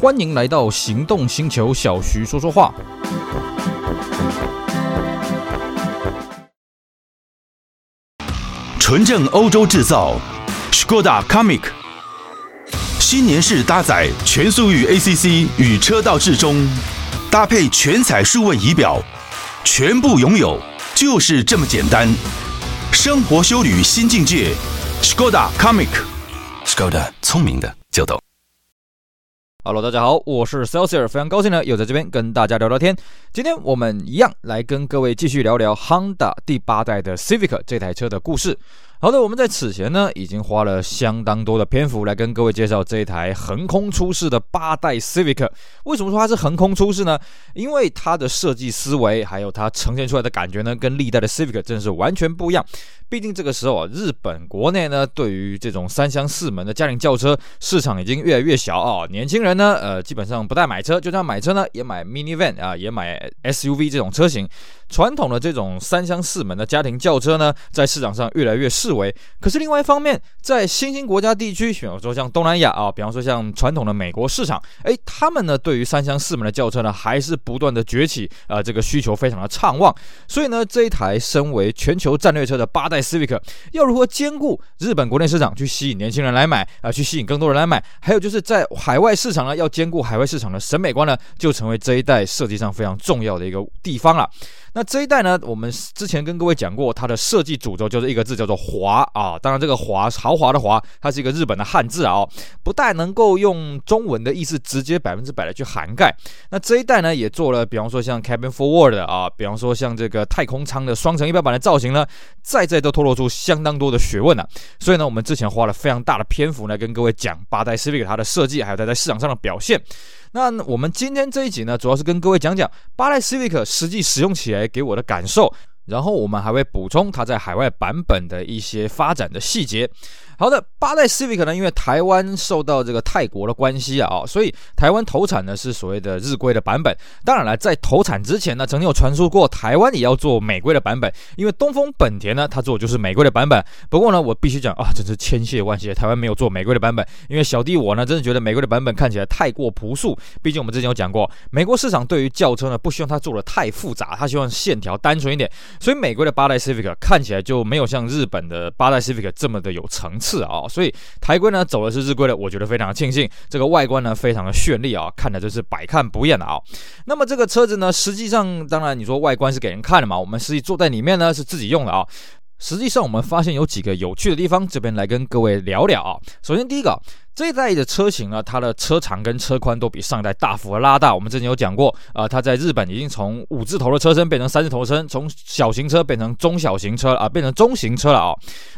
欢迎来到行动星球，小徐说说话。纯正欧洲制造 Skoda Kamiq 新年式搭载全速域 ACC 与车道智中，搭配全彩数位仪表，全部拥有就是这么简单。生活休旅新境界 Skoda Kamiq。 Skoda 聪明的就懂。Hello， 大家好，我是 Celsior， 非常高兴呢，又在这边跟大家聊聊天。今天我们一样来跟各位继续聊聊 Honda 第8代的 Civic 这台车的故事。好的，我们在此前呢已经花了相当多的篇幅来跟各位介绍这台横空出世的8代 Civic。 为什么说它是横空出世呢？因为它的设计思维还有它呈现出来的感觉呢，跟历代的 Civic 真是完全不一样。毕竟这个时候啊，日本国内呢对于这种三厢四门的家庭轿车市场已经越来越小啊，年轻人呢基本上不带买车，就算买车呢也买 minivan 啊，也买 SUV 这种车型。传统的这种三厢四门的家庭轿车呢，在市场上越来越式微。可是另外一方面，在新兴国家地区，比方说像东南亚啊，比方说像传统的美国市场，他们呢对于三厢四门的轿车呢，还是不断的崛起，这个需求非常的畅旺。所以呢，这一台身为全球战略车的8代Civic 要如何兼顾日本国内市场去吸引年轻人来买啊，去吸引更多人来买，还有就是在海外市场呢，要兼顾海外市场的审美观呢，就成为这一代设计上非常重要的一个地方了。那这一代呢，我们之前跟各位讲过，它的设计主轴就是一个字，叫做华啊。当然这个华，豪华的华，它是一个日本的汉字啊，不大能够用中文的意思直接100%的去涵盖。那这一代呢，也做了比方说像 cabin forward 的啊，比方说像这个太空舱的双层100版的造型呢，在都透露出相当多的学问了。所以呢，我们之前花了非常大的篇幅来跟各位讲8代 Civic 它的设计，还有它在市场上的表现。那我们今天这一集呢，主要是跟各位讲讲8代 Civic 实际使用起来给我的感受，然后我们还会补充它在海外版本的一些发展的细节。好的，8代 Civic 呢，因为台湾受到这个泰国的关系啊，所以台湾投产呢是所谓的日规的版本。当然了，在投产之前呢，曾经有传说过台湾也要做美规的版本，因为东风本田呢，它做的就是美规的版本。不过呢，我必须讲啊，真是千谢万谢，台湾没有做美规的版本，因为小弟我呢，真的觉得美规的版本看起来太过朴素。毕竟我们之前有讲过，美国市场对于轿车呢，不希望它做的太复杂，它希望线条单纯一点。所以美规的8代 Civic 看起来就没有像日本的8代 Civic 这么的有层次。所以台规呢走的是日规的，我觉得非常庆幸。这个外观呢非常的绚丽啊，看的就是百看不厌的啊。那么这个车子呢，实际上当然你说外观是给人看的嘛，我们实际坐在里面呢是自己用的啊。实际上我们发现有几个有趣的地方，这边来跟各位聊聊啊。首先第一个，这一代的车型呢，它的车长跟车宽都比上一代大幅的拉大。我们之前有讲过，它在日本已经从5字头的车身变成3字头的车身，从小型车变成中小型车变成中型车了啊。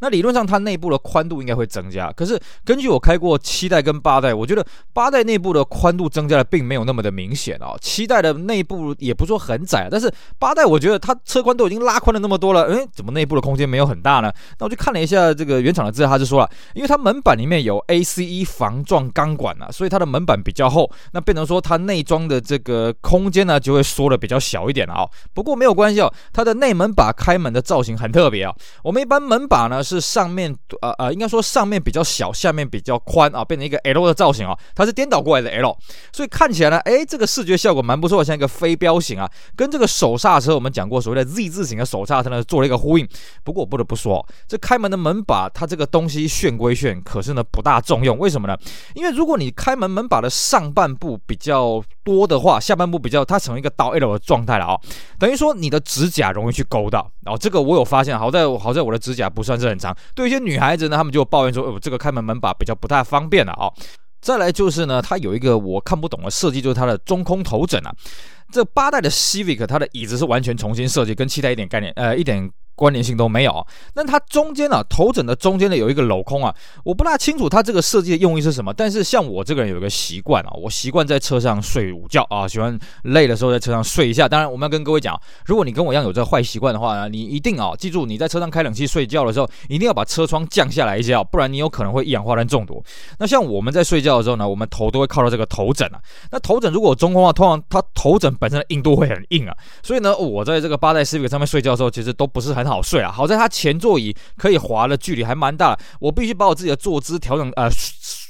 那理论上它内部的宽度应该会增加，可是根据我开过7代跟8代，我觉得8代内部的宽度增加的并没有那么的明显啊。7代的内部也不说很窄，但是8代我觉得它车宽都已经拉宽了那么多了，怎么内部的空间没有很大呢？那我就看了一下这个原厂的资料，它就说了，因为它门板里面有 ACE。防撞钢管所以它的门板比较厚，那变成说它内装的这个空间呢就会缩的比较小一点啊。不过没有关系哦，它的内门把开门的造型很特别啊。我们一般门把呢是上面应该说上面比较小，下面比较宽啊，变成一个 L 的造型啊，它是颠倒过来的 L， 所以看起来呢，这个视觉效果蛮不错，像一个飞镖型啊，跟这个手刹车我们讲过所谓的 Z 字型的手刹车呢做了一个呼应。不过我不得不说，这开门的门把它这个东西炫归炫，可是呢不大重用，为什么？因为如果你开门门把的上半部比较多的话，下半部比较它成一个倒 L 的状态了等于说你的指甲容易去勾到这个我有发现，好在我的指甲不算是很长。对一些女孩子呢，她们就抱怨说，这个开门门把比较不太方便了再来就是呢，它有一个我看不懂的设计，就是它的中空头枕这8代的 Civic 它的椅子是完全重新设计，跟7代一点概念一点关联性都没有。那它中间头枕的中间的有一个镂空我不大清楚它这个设计的用意是什么。但是像我这个人有一个习惯我习惯在车上睡午觉喜欢累的时候在车上睡一下。当然我们要跟各位讲，如果你跟我一样有这坏习惯的话呢，你一定记住，你在车上开冷气睡觉的时候，一定要把车窗降下来一下不然你有可能会一氧化碳中毒。那像我们在睡觉的时候呢，我们头都会靠到这个头枕那头枕如果有中空的话，通常它头枕本身的硬度会很硬所以呢，我在这个8代 Civic 上面睡觉的时候，其实都不是很好睡好在它前座椅可以滑的距离还蛮大的，我必须把我自己的坐姿调整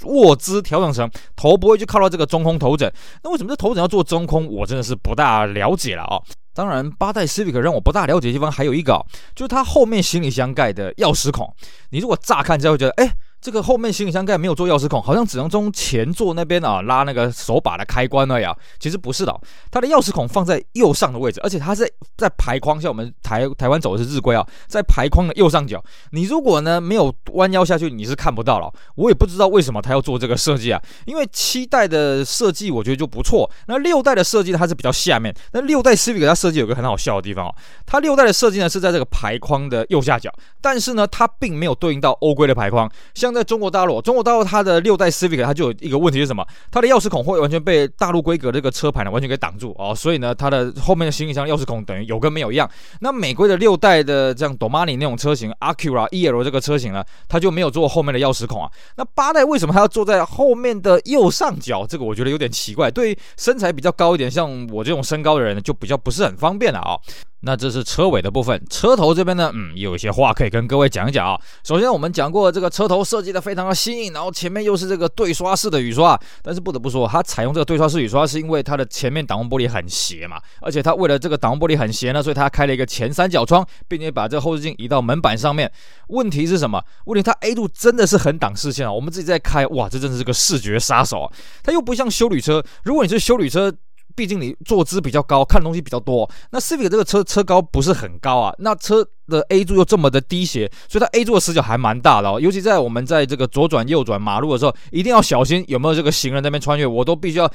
卧姿调整成头不会去靠到这个中空头枕。那为什么这头枕要做中空，我真的是不大了解了啊。当然，八代 Civic 让我不大了解的地方还有一个，就是它后面行李箱盖的钥匙孔。你如果乍看之后觉得，哎，这个后面行李箱盖没有做钥匙孔，好像只能从前座那边啊拉那个手把的开关而已啊。其实不是的，它的钥匙孔放在右上的位置，而且它是在牌框，像我们台湾走的是日规啊，在牌框的右上角。你如果呢没有弯腰下去，你是看不到了。我也不知道为什么它要做这个设计啊，因为七代的设计我觉得就不错，那六代的设计它是比较下面。那六代 Civic 它设计有个很好笑的地方哦，它六代的设计呢是在这个牌框的右下角，但是呢它并没有对应到欧规的牌框。像在中国大陆它的六代 Civic 它就有一个问题是什么？它的钥匙孔会完全被大陆规格的这个车牌呢完全给挡住哦，所以呢它的后面的行李箱钥匙孔等于有跟没有一样。那美规的六代的这样 Domani 那种车型 Acura EL 这个车型呢，它就没有做后面的钥匙孔啊。那八代为什么它要坐在后面的右上角？这个我觉得有点奇怪，对于身材比较高一点，像我这种身高的人呢，就比较不是很方便了啊。那这是车尾的部分，车头这边呢，有一些话可以跟各位讲一讲啊。首先我们讲过这个车头设计的非常的新颖，然后前面又是这个对刷式的雨刷，但是不得不说，它采用这个对刷式雨刷是因为它的前面挡风玻璃很斜嘛，而且它为了这个挡风玻璃很斜呢，所以它开了一个前三角窗，并且把这个后视镜移到门板上面。问题是什么？问题它 A 度真的是很挡视线啊，我们自己在开，哇，这真的是个视觉杀手啊！它又不像休旅车，如果你是休旅车，毕竟你坐姿比较高，看东西比较多。那 Civic 这个车高不是很高啊，那车的 A 柱又这么的低斜，所以它 A 柱的死角还蛮大的哦。尤其在我们在这个左转右转马路的时候，一定要小心有没有这个行人在那边穿越，我都必须要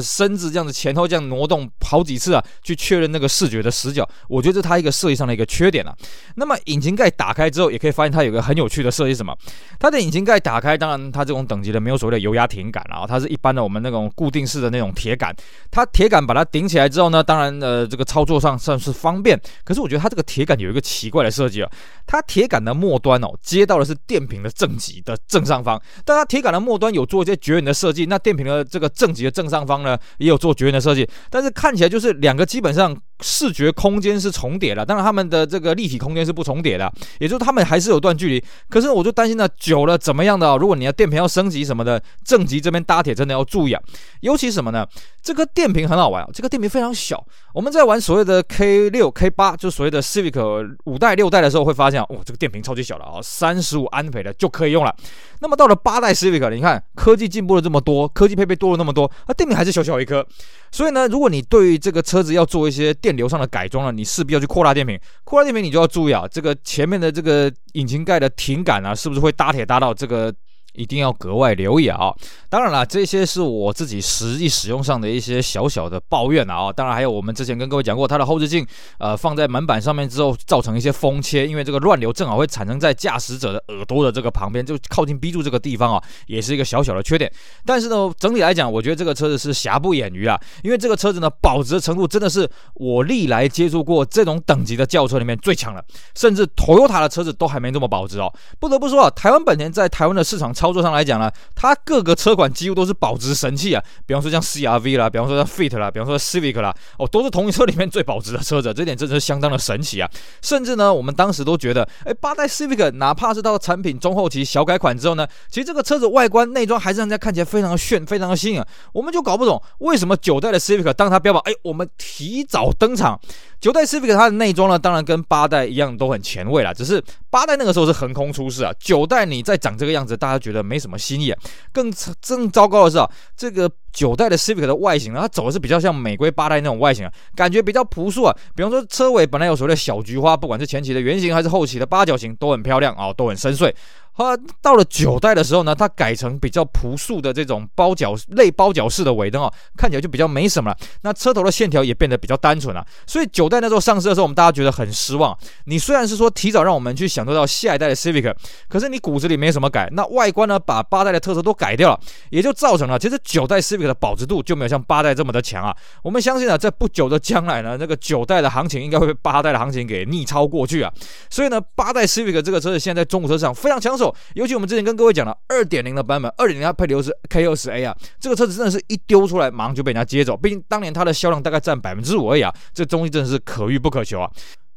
身子这样子前后这样挪动好几次啊，去确认那个视觉的死角。我觉得这是它一个设计上的一个缺点啊。那么引擎盖打开之后，也可以发现它有一个很有趣的设计，什么？它的引擎盖打开，当然它这种等级的没有所谓的油压挺杆啊，它是一般的我们那种固定式的那种铁杆。它铁杆把它顶起来之后呢，当然这个操作上算是方便，可是我觉得它这个铁杆有一个奇怪的设计啊，它铁杆的末端哦接到的是电瓶的正极的正上方，但它铁杆的末端有做一些绝缘的设计，那电瓶的这个正极的正上方呢也有做绝缘的设计，但是看起来就是两个基本上视觉空间是重叠的，当然他们的这个立体空间是不重叠的，也就是他们还是有段距离。可是我就担心了，久了怎么样的哦？如果你的电瓶要升级什么的，正极这边搭铁真的要注意啊。尤其什么呢？这个电瓶很好玩，这个电瓶非常小。我们在玩所谓的 K6、K8， 就所谓的 Civic 五代、六代的时候，会发现哦，这个电瓶超级小了啊，35安培的就可以用了。那么到了八代 Civic， 你看科技进步了这么多，科技配备多了那么多，那电瓶还是小小一颗。所以呢，如果你对于这个车子要做一些电流上的改装呢，你势必要去扩大电瓶。扩大电瓶你就要注意啊，这个前面的这个引擎盖的挺杆啊，是不是会搭铁搭到这个？一定要格外留意啊、哦！当然啦，这些是我自己实际使用上的一些小小的抱怨啊、哦。当然还有我们之前跟各位讲过，它的后视镜放在门板上面之后，造成一些风切，因为这个乱流正好会产生在驾驶者的耳朵的这个旁边，就靠近 B 柱这个地方啊、哦，也是一个小小的缺点。但是呢，整体来讲，我觉得这个车子是瑕不掩瑜啊，因为这个车子呢，保值的程度真的是我历来接触过这种等级的轿车里面最强的，甚至 Toyota 的车子都还没这么保值哦。不得不说啊，台湾本田在台湾的市场操作上来讲呢，它各个车款几乎都是保值神器啊，比方说像 CRV 啦，比方说像 Fit 啦，比方说 Civic 啦，哦，都是同一车里面最保值的车子，这点真的是相当的神奇啊！甚至呢，我们当时都觉得，八代 Civic 哪怕是到产品中后期小改款之后呢，其实这个车子外观内装还是让人家看起来非常的炫，非常的新颖啊。我们就搞不懂为什么九代的 Civic 当它标榜，我们提早登场。九代 Civic 它的内装呢，当然跟八代一样都很前卫啦，只是八代那个时候是横空出世啊，九代你再长这个样子，大家觉得没什么新意、啊。更糟糕的是啊，这个九代的 Civic 的外形啊，它走的是比较像美规八代那种外形啊，感觉比较朴素啊。比方说车尾本来有所谓的小菊花，不管是前期的圆形还是后期的八角形，都很漂亮啊、哦，都很深邃。到了九代的时候呢，它改成比较朴素的这种包角式的尾灯哦，看起来就比较没什么了。那车头的线条也变得比较单纯了、啊。所以九代那时候上市的时候，我们大家觉得很失望。你虽然是说提早让我们去享受到下一代的 Civic， 可是你骨子里没什么改。那外观呢，把八代的特色都改掉了，也就造成了其实九代 Civic 的保值度就没有像八代这么的强啊。我们相信啊，在不久的将来呢，那个九代的行情应该会被八代的行情给逆超过去啊。所以呢，八代 Civic 这个车子现在在中古车市场非常抢手。尤其我们之前跟各位讲了 2.0 的版本 2.0 它配流是 K20A 啊，这个车子真的是一丢出来马上就被人家接走，毕竟当年它的销量大概占 5% 而已啊，这东西真的是可遇不可求啊。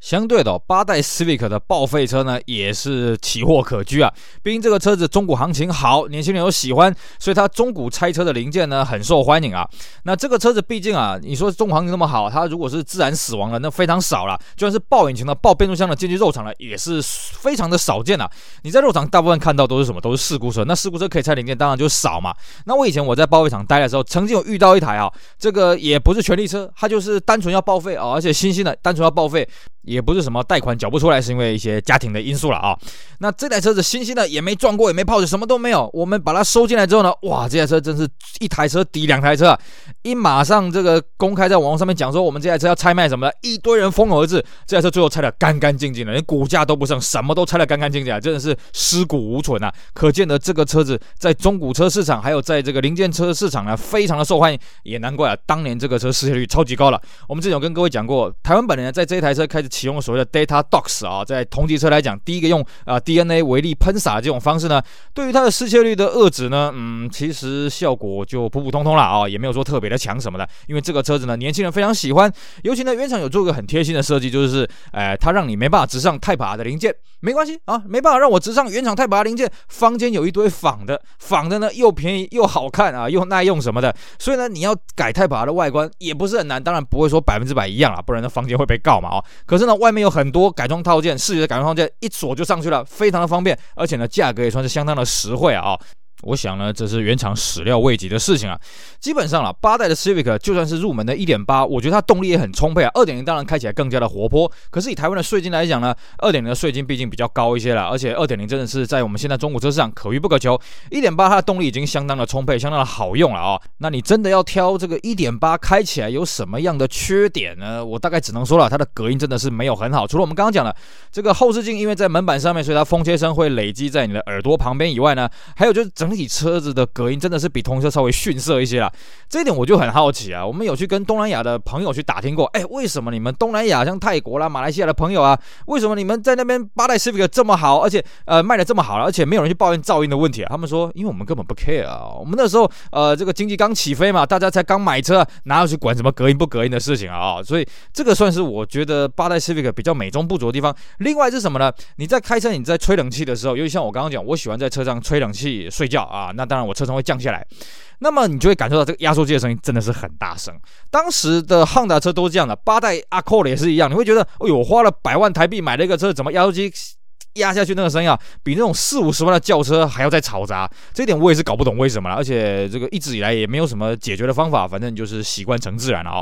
相对的，八代 Civic 的报废车呢也是奇货可居啊。毕竟这个车子中古行情好，年轻人有喜欢，所以它中古拆车的零件呢很受欢迎啊。那这个车子毕竟啊，你说中古行情那么好，它如果是自然死亡了，那非常少了。就算是爆引擎的、爆变速箱的进去肉厂了，也是非常的少见啊。你在肉厂大部分看到都是什么？都是事故车。那事故车可以拆零件，当然就少嘛。那我以前在报废厂待的时候，曾经有遇到一台啊，这个也不是权利车，它就是单纯要报废啊，而且新兴的单纯要报废。也不是什么贷款缴不出来，是因为一些家庭的因素了啊。那这台车子新鲜的，也没撞过，也没泡水，什么都没有。我们把它收进来之后呢，哇，这台车真是一台车抵两台车啊！一马上这个公开在网络上面讲说，我们这台车要拆卖什么的，一堆人蜂拥而至。这台车最后拆得干干净净的，连骨架都不剩，什么都拆得干干净净，真的是尸骨无存啊！可见的这个车子在中古车市场，还有在这个零件车市场呢，非常的受欢迎，也难怪啊，当年这个车失窃率超级高了。我们之前有跟各位讲过，台湾本人在这一台车开始启用所谓的 data docs 啊，在同级车来讲，第一个用DNA 微粒喷洒这种方式呢，对于它的失窃率的遏制呢，其实效果就普普通通了啊，也没有说特别的强什么的。因为这个车子呢，年轻人非常喜欢，尤其呢，原厂有做个很贴心的设计，就是它让你没办法直上钛把的零件，没关系啊，没办法让我直上原厂钛把的零件，坊间有一堆仿的呢，又便宜又好看啊，又耐用什么的，所以呢，你要改钛把的外观也不是很难，当然不会说100%一样啊，不然呢，坊间会被告嘛啊。可是呢，外面有很多改装套件，视觉的改装套件一锁就上去了，非常的方便，而且呢，价格也算是相当的实惠啊。我想呢，这是原厂始料未及的事情啊。基本上了，八代的 Civic 就算是入门的 1.8， 我觉得它动力也很充沛啊。2.0 当然开起来更加的活泼，可是以台湾的税金来讲呢， 2.0 的税金毕竟比较高一些了，而且 2.0 真的是在我们现在中古车市场可遇不可求。 1.8 它的动力已经相当的充沛，相当的好用了啊。那你真的要挑这个 1.8 开起来有什么样的缺点呢？我大概只能说了，它的隔音真的是没有很好，除了我们刚刚讲的这个后视镜因为在门板上面，所以它风切声会累积在你的耳朵旁边以外呢，还有就是整体车子的隔音真的是比同车稍微逊色一些啦，这一点我就很好奇啊。我们有去跟东南亚的朋友去打听过，为什么你们东南亚像泰国啦、马来西亚的朋友啊，为什么你们在那边八代 Civic 这么好，而且卖的这么好了，而且没有人去抱怨噪音的问题啊？他们说，因为我们根本不 care 啊，我们那时候这个经济刚起飞嘛，大家才刚买车，哪有去管什么隔音不隔音的事情啊？所以这个算是我觉得八代 Civic 比较美中不足的地方。另外是什么呢？你在开车你在吹冷气的时候，尤其像我刚刚讲，我喜欢在车上吹冷气睡觉。那当然我车窗会降下来，那么你就会感受到这个压缩机的声音真的是很大声。当时的 Honda 车都是这样的，八代 Accord 也是一样，你会觉得哎呦，我花了100万台币买了一个车，怎么压缩机压下去那个声音啊，比那种40-50万的轿车还要再嘈杂，这一点我也是搞不懂为什么了，而且这个一直以来也没有什么解决的方法，反正就是习惯成自然了啊。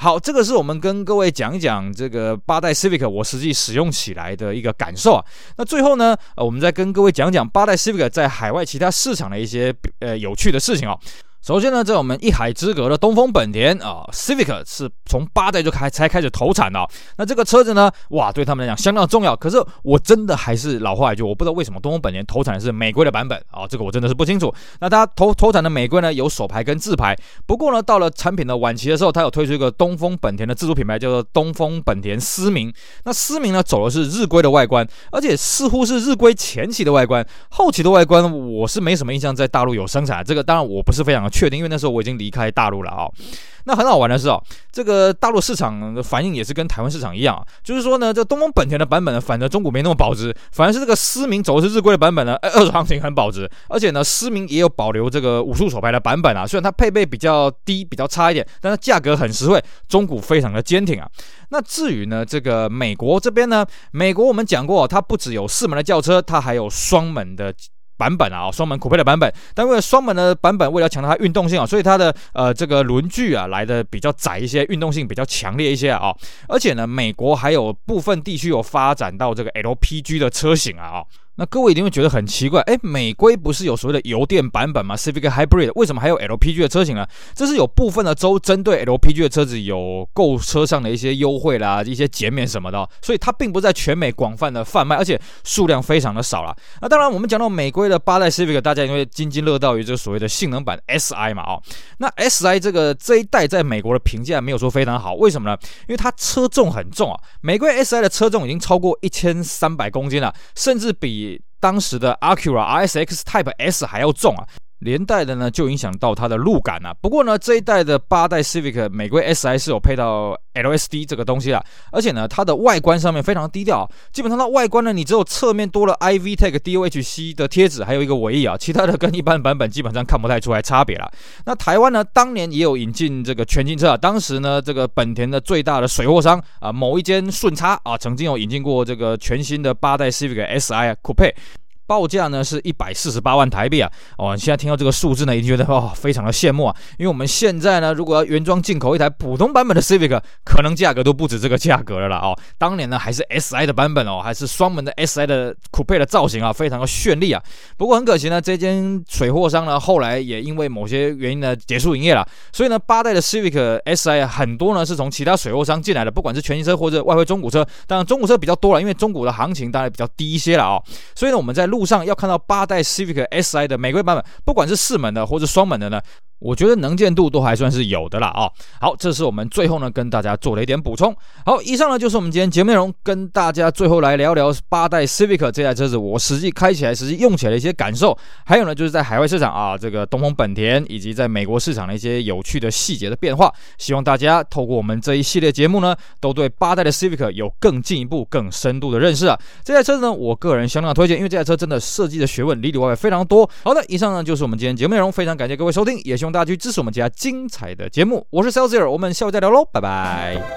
好，这个是我们跟各位讲一讲这个八代 Civic 我实际使用起来的一个感受啊。那最后呢，我们再跟各位讲讲八代 Civic 在海外其他市场的一些有趣的事情啊。首先呢，在我们一海之隔的东风本田啊 ，Civic 是从八代就才开始投产的。那这个车子呢，哇，对他们来讲相当重要。可是我真的还是老话一句，我不知道为什么东风本田投产的是美规的版本啊，这个我真的是不清楚。那它投产的美规呢，有手排跟自排。不过呢，到了产品的晚期的时候，它有推出一个东风本田的自主品牌，叫做东风本田思明。那思明呢，走的是日规的外观，而且似乎是日规前期的外观，后期的外观我是没什么印象在大陆有生产。这个当然我不是非常确定，因为那时候我已经离开大陆了啊。那很好玩的是啊，这个大陆市场的反应也是跟台湾市场一样啊，就是说呢，这东风本田的版本呢，反正中古没那么保值，反而是这个思明走的是日规的版本呢，20行情很保值，而且呢，思明也有保留这个5速手排的版本啊，虽然它配备比较低、比较差一点，但它价格很实惠，中古非常的坚挺啊。那至于呢，这个美国这边呢，美国我们讲过，它不只有4门的轿车，它还有双门的版本啊，双门酷配的版本，但为了双门的版本为了强调它运动性啊，所以它的这个轮距啊来的比较窄一些，运动性比较强烈一些啊。而且呢，美国还有部分地区有发展到这个 LPG 的车型啊。那各位一定会觉得很奇怪，美规不是有所谓的油电版本吗 ？Civic Hybrid 为什么还有 LPG 的车型呢？这是有部分的州针对 LPG 的车子有购车上的一些优惠啦、一些减免什么的，所以它并不在全美广泛的贩卖，而且数量非常的少啦。那当然，我们讲到美规的八代 Civic， 大家因为津津乐道于这个所谓的性能版 SI 嘛。那 SI 这一代在美国的评价没有说非常好，为什么呢？因为它车重很重啊，美规 SI 的车重已经超过1300公斤了，甚至比当时的 Acura RSX Type S 还要重啊。连带的呢就影响到它的路感啊。不过呢，这一代的8代 Civic 玫瑰 SI 是有配到 LSD 这个东西啦，而且呢它的外观上面非常低调，基本上它外观呢你只有侧面多了 IVTEC DOHC 的贴纸，还有一个尾翼啊，其他的跟一般版本基本上看不太出来差别啦。那台湾呢当年也有引进这个全景车啊，当时呢这个本田的最大的水货商啊，某一间顺差啊，曾经有引进过这个全新的8代 Civic SI Coupe，报价呢是148万台币啊！哦，现在听到这个数字呢，已经觉得非常的羡慕啊！因为我们现在呢，如果要原装进口一台普通版本的 Civic， 可能价格都不止这个价格了啦哦。当年呢还是 SI 的版本哦，还是双门的 SI 的 Coupe 的造型啊，非常的绚丽啊！不过很可惜呢，这间水货商呢后来也因为某些原因呢结束营业了，所以呢8代的 Civic SI 很多呢是从其他水货商进来的，不管是全新车或者外汇中古车，当然中古车比较多了，因为中古的行情当然比较低一些了哦。所以呢我们在路上要看到8代 Civic SI 的玫瑰版本，不管是四门的或者双门的呢，我觉得能见度都还算是有的啦哦。好，这是我们最后呢跟大家做了一点补充。好，以上呢就是我们今天节目内容，跟大家最后来聊聊8代 Civic 这台车子我实际开起来、实际用起来的一些感受，还有呢就是在海外市场啊，这个东风本田以及在美国市场的一些有趣的细节的变化。希望大家透过我们这一系列节目呢，都对8代的 Civic 有更进一步、更深度的认识啊。这台车子呢，我个人相当推荐，因为这台车真的设计的学问里里外外非常多。好的，以上呢就是我们今天节目内容，非常感谢各位收听，也希望大家去支持我们家精彩的节目。我是 Celsior， 我们下午再聊喽，拜拜。